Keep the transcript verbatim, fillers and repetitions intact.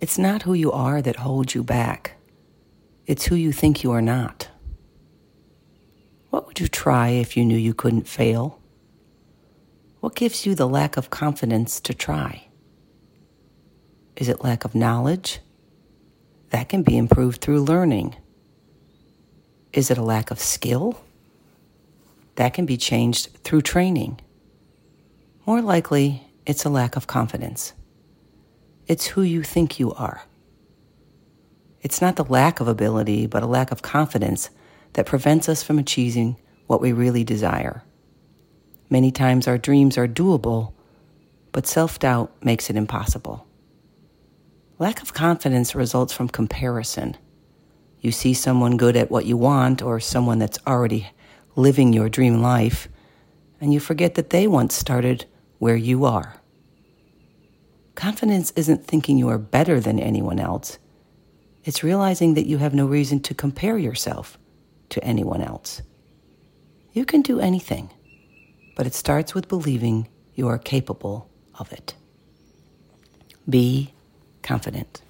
It's not who you are that holds you back. It's who you think you are not. What would you try if you knew you couldn't fail? What gives you the lack of confidence to try? Is it lack of knowledge? That can be improved through learning. Is it a lack of skill? That can be changed through training. More likely, it's a lack of confidence. It's who you think you are. It's not the lack of ability, but a lack of confidence that prevents us from achieving what we really desire. Many times our dreams are doable, but self-doubt makes it impossible. Lack of confidence results from comparison. You see someone good at what you want or someone that's already living your dream life, and you forget that they once started where you are. Confidence isn't thinking you are better than anyone else. It's realizing that you have no reason to compare yourself to anyone else. You can do anything, but it starts with believing you are capable of it. Be confident.